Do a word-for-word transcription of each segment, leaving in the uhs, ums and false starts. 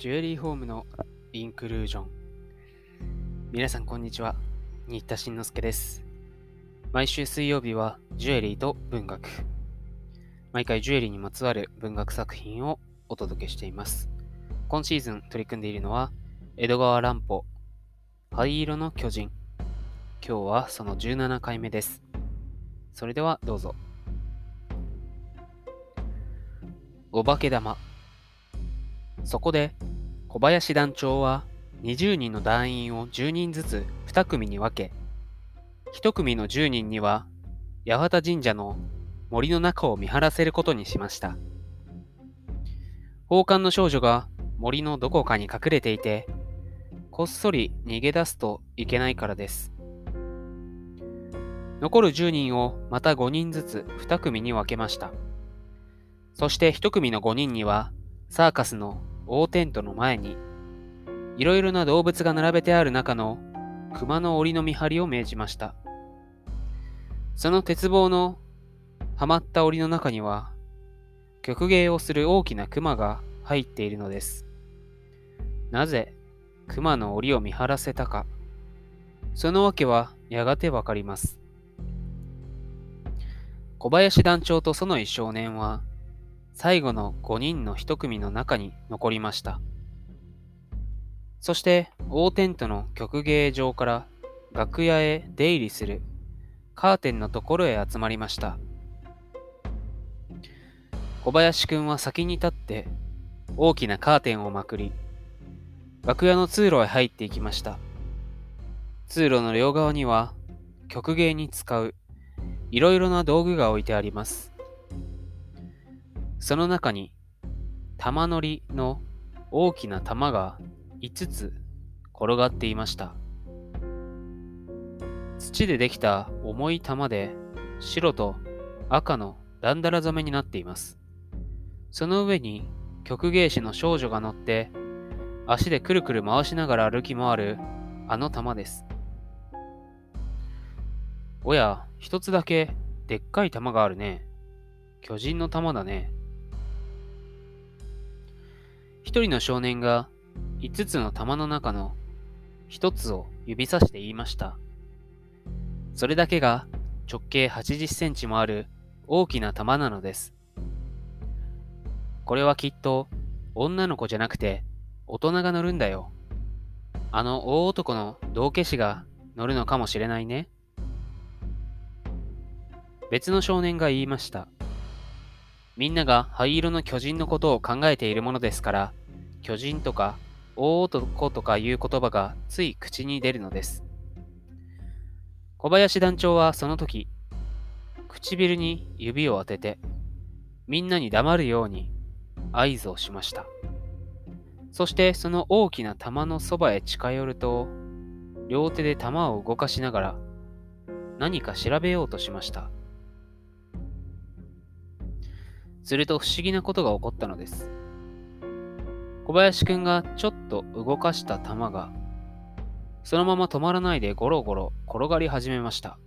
ジュエリーホームのインクルージョン。皆さんこんにちは、新田慎之介です。毎週水曜日はジュエリーと文学、毎回ジュエリーにまつわる文学作品をお届けしています。今シーズン取り組んでいるのは江戸川乱歩、灰色の巨人。今日はそのじゅうななかいめです。それではどうぞ。お化け玉。そこで小林団長はにじゅうにんの団員をじゅうにんずつに組に分け、いち組のじゅうにんには八幡神社の森の中を見張らせることにしました。宝冠の少女が森のどこかに隠れていて、こっそり逃げ出すといけないからです。残るじゅうにんをまたごにんずつに組に分けました。そしていち組のごにんにはサーカスの大テントの前にいろいろな動物が並べてある中の熊の檻の見張りを命じました。その鉄棒のはまった檻の中には曲芸をする大きな熊が入っているのです。なぜ熊の檻を見張らせたか、そのわけはやがてわかります。小林団長と園井少年は最後のごにんのいち組の中に残りました。そして大テントの曲芸場から楽屋へ出入りするカーテンのところへ集まりました。小林くんは先に立って大きなカーテンをまくり、楽屋の通路へ入っていきました。通路の両側には曲芸に使ういろいろな道具が置いてあります。その中に玉乗りの大きな玉がいつつ転がっていました。土でできた重い玉で白と赤のだんだら染めになっています。その上に曲芸師の少女が乗って足でくるくる回しながら歩き回るあの玉です。おや、一つだけでっかい玉があるね。巨人の玉だね。一人の少年が五つの玉の中の一つを指さして言いました。それだけが直径はちじゅっセンチもある大きな玉なのです。これはきっと女の子じゃなくて大人が乗るんだよ。あの大男の道化師が乗るのかもしれないね。別の少年が言いました。みんなが灰色の巨人のことを考えているものですから、巨人とか大男とかいう言葉がつい口に出るのです。小林団長はその時、唇に指を当てて、みんなに黙るように合図をしました。そしてその大きな玉のそばへ近寄ると、両手で玉を動かしながら何か調べようとしました。すると不思議なことが起こったのです。小林くんがちょっと動かした玉が、そのまま止まらないでゴロゴロ転がり始めました。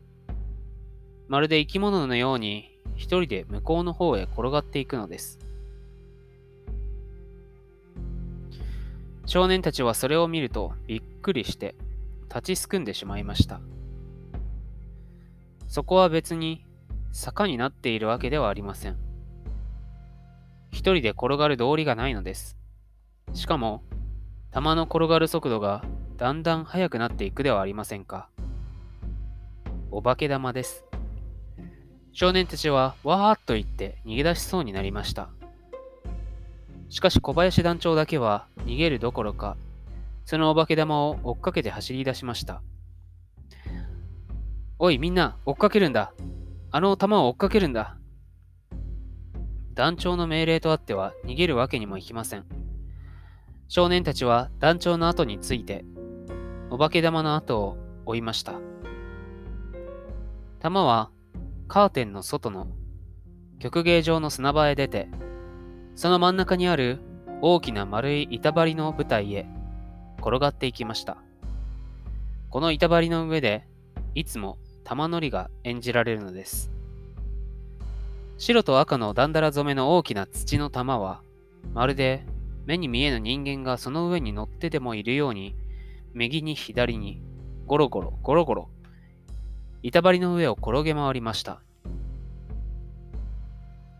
まるで生き物のように一人で向こうの方へ転がっていくのです。少年たちはそれを見るとびっくりして立ちすくんでしまいました。そこは別に坂になっているわけではありません。一人で転がる道理がないのです。しかも、玉の転がる速度がだんだん速くなっていくではありませんか。お化け玉です。少年たちはわーっと言って逃げ出しそうになりました。しかし小林団長だけは逃げるどころか、そのお化け玉を追っかけて走り出しました。おいみんな、追っかけるんだ。あの玉を追っかけるんだ。団長の命令とあっては逃げるわけにもいきません。少年たちは団長の後について、お化け玉の後を追いました。玉はカーテンの外の曲芸場の砂場へ出て、その真ん中にある大きな丸い板張りの舞台へ転がっていきました。この板張りの上で、いつも玉乗りが演じられるのです。白と赤のだんだら染めの大きな土の玉はまるで目に見えぬ人間がその上に乗ってでもいるように、右に左に、ゴロゴロゴロゴロ、板張りの上を転げ回りました。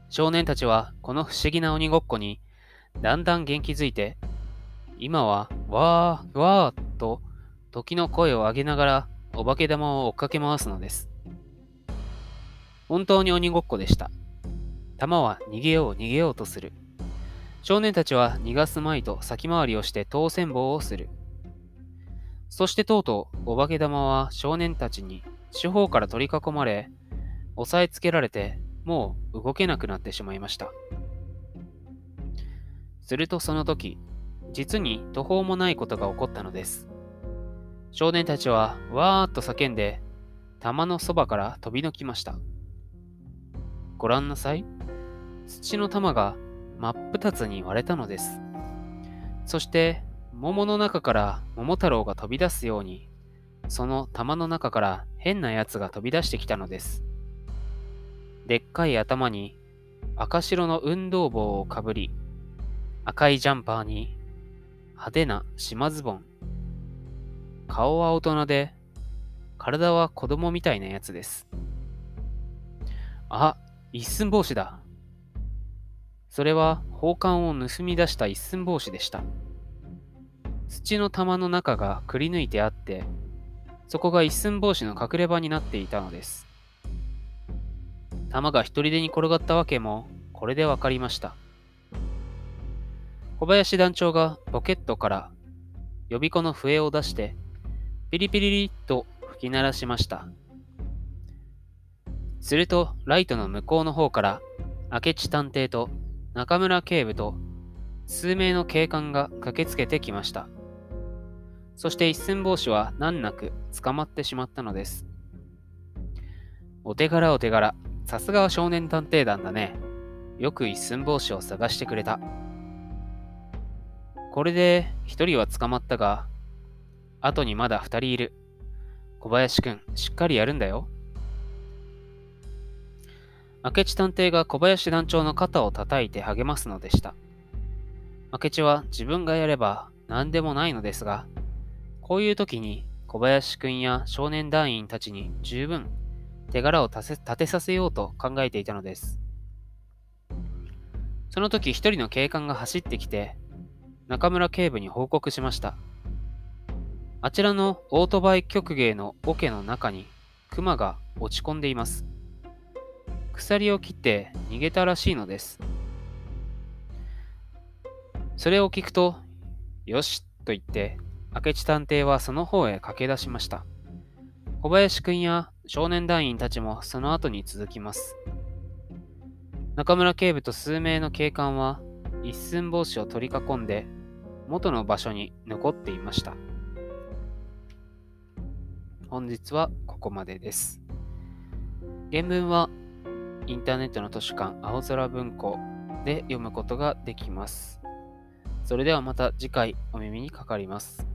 少年たちはこの不思議な鬼ごっこにだんだん元気づいて、今はわーわーと時の声を上げながらお化け玉を追っかけ回すのです。本当に鬼ごっこでした。玉は逃げよう逃げようとする。少年たちは逃がすまいと先回りをして当せん棒をする。そしてとうとうお化け玉は少年たちに四方から取り囲まれ、押さえつけられてもう動けなくなってしまいました。するとその時、実に途方もないことが起こったのです。少年たちはわーっと叫んで、玉のそばから飛びのきました。ご覧なさい。土の玉が真っ二つに割れたのです。そして桃の中から桃太郎が飛び出すように、その玉の中から変なやつが飛び出してきたのです。でっかい頭に赤白の運動帽をかぶり、赤いジャンパーに派手な縞ズボン。顔は大人で、体は子供みたいなやつです。あ、一寸法師だ。それは宝冠を盗み出した一寸法師でした。土の玉の中がくり抜いてあって、そこが一寸法師の隠れ場になっていたのです。玉が一人でに転がったわけもこれでわかりました。小林団長がポケットから予備庫の笛を出してピリピリリと吹き鳴らしました。するとライトの向こうの方から明智探偵と中村警部と数名の警官が駆けつけてきました。そして一寸法師は難なく捕まってしまったのです。お手柄お手柄、さすがは少年探偵団だね。よく一寸法師を探してくれた。これで一人は捕まったが、後にまだ二人いる。小林くん、しっかりやるんだよ。明智探偵が小林団長の肩を叩いて励ますのでした。明智は自分がやれば何でもないのですが、こういう時に小林くんや少年団員たちに十分手柄を立てさせようと考えていたのです。その時一人の警官が走ってきて、中村警部に報告しました。あちらのオートバイ曲芸の桶の中に熊が落ち込んでいます。鎖を切って逃げたらしいのです。それを聞くと、よしと言って明智探偵はその方へ駆け出しました。小林くんや少年団員たちもその後に続きます。中村警部と数名の警官は一寸法師を取り囲んで元の場所に残っていました。本日はここまでです。原文はインターネットの図書館青空文庫で読むことができます。それではまた次回お耳にかかります。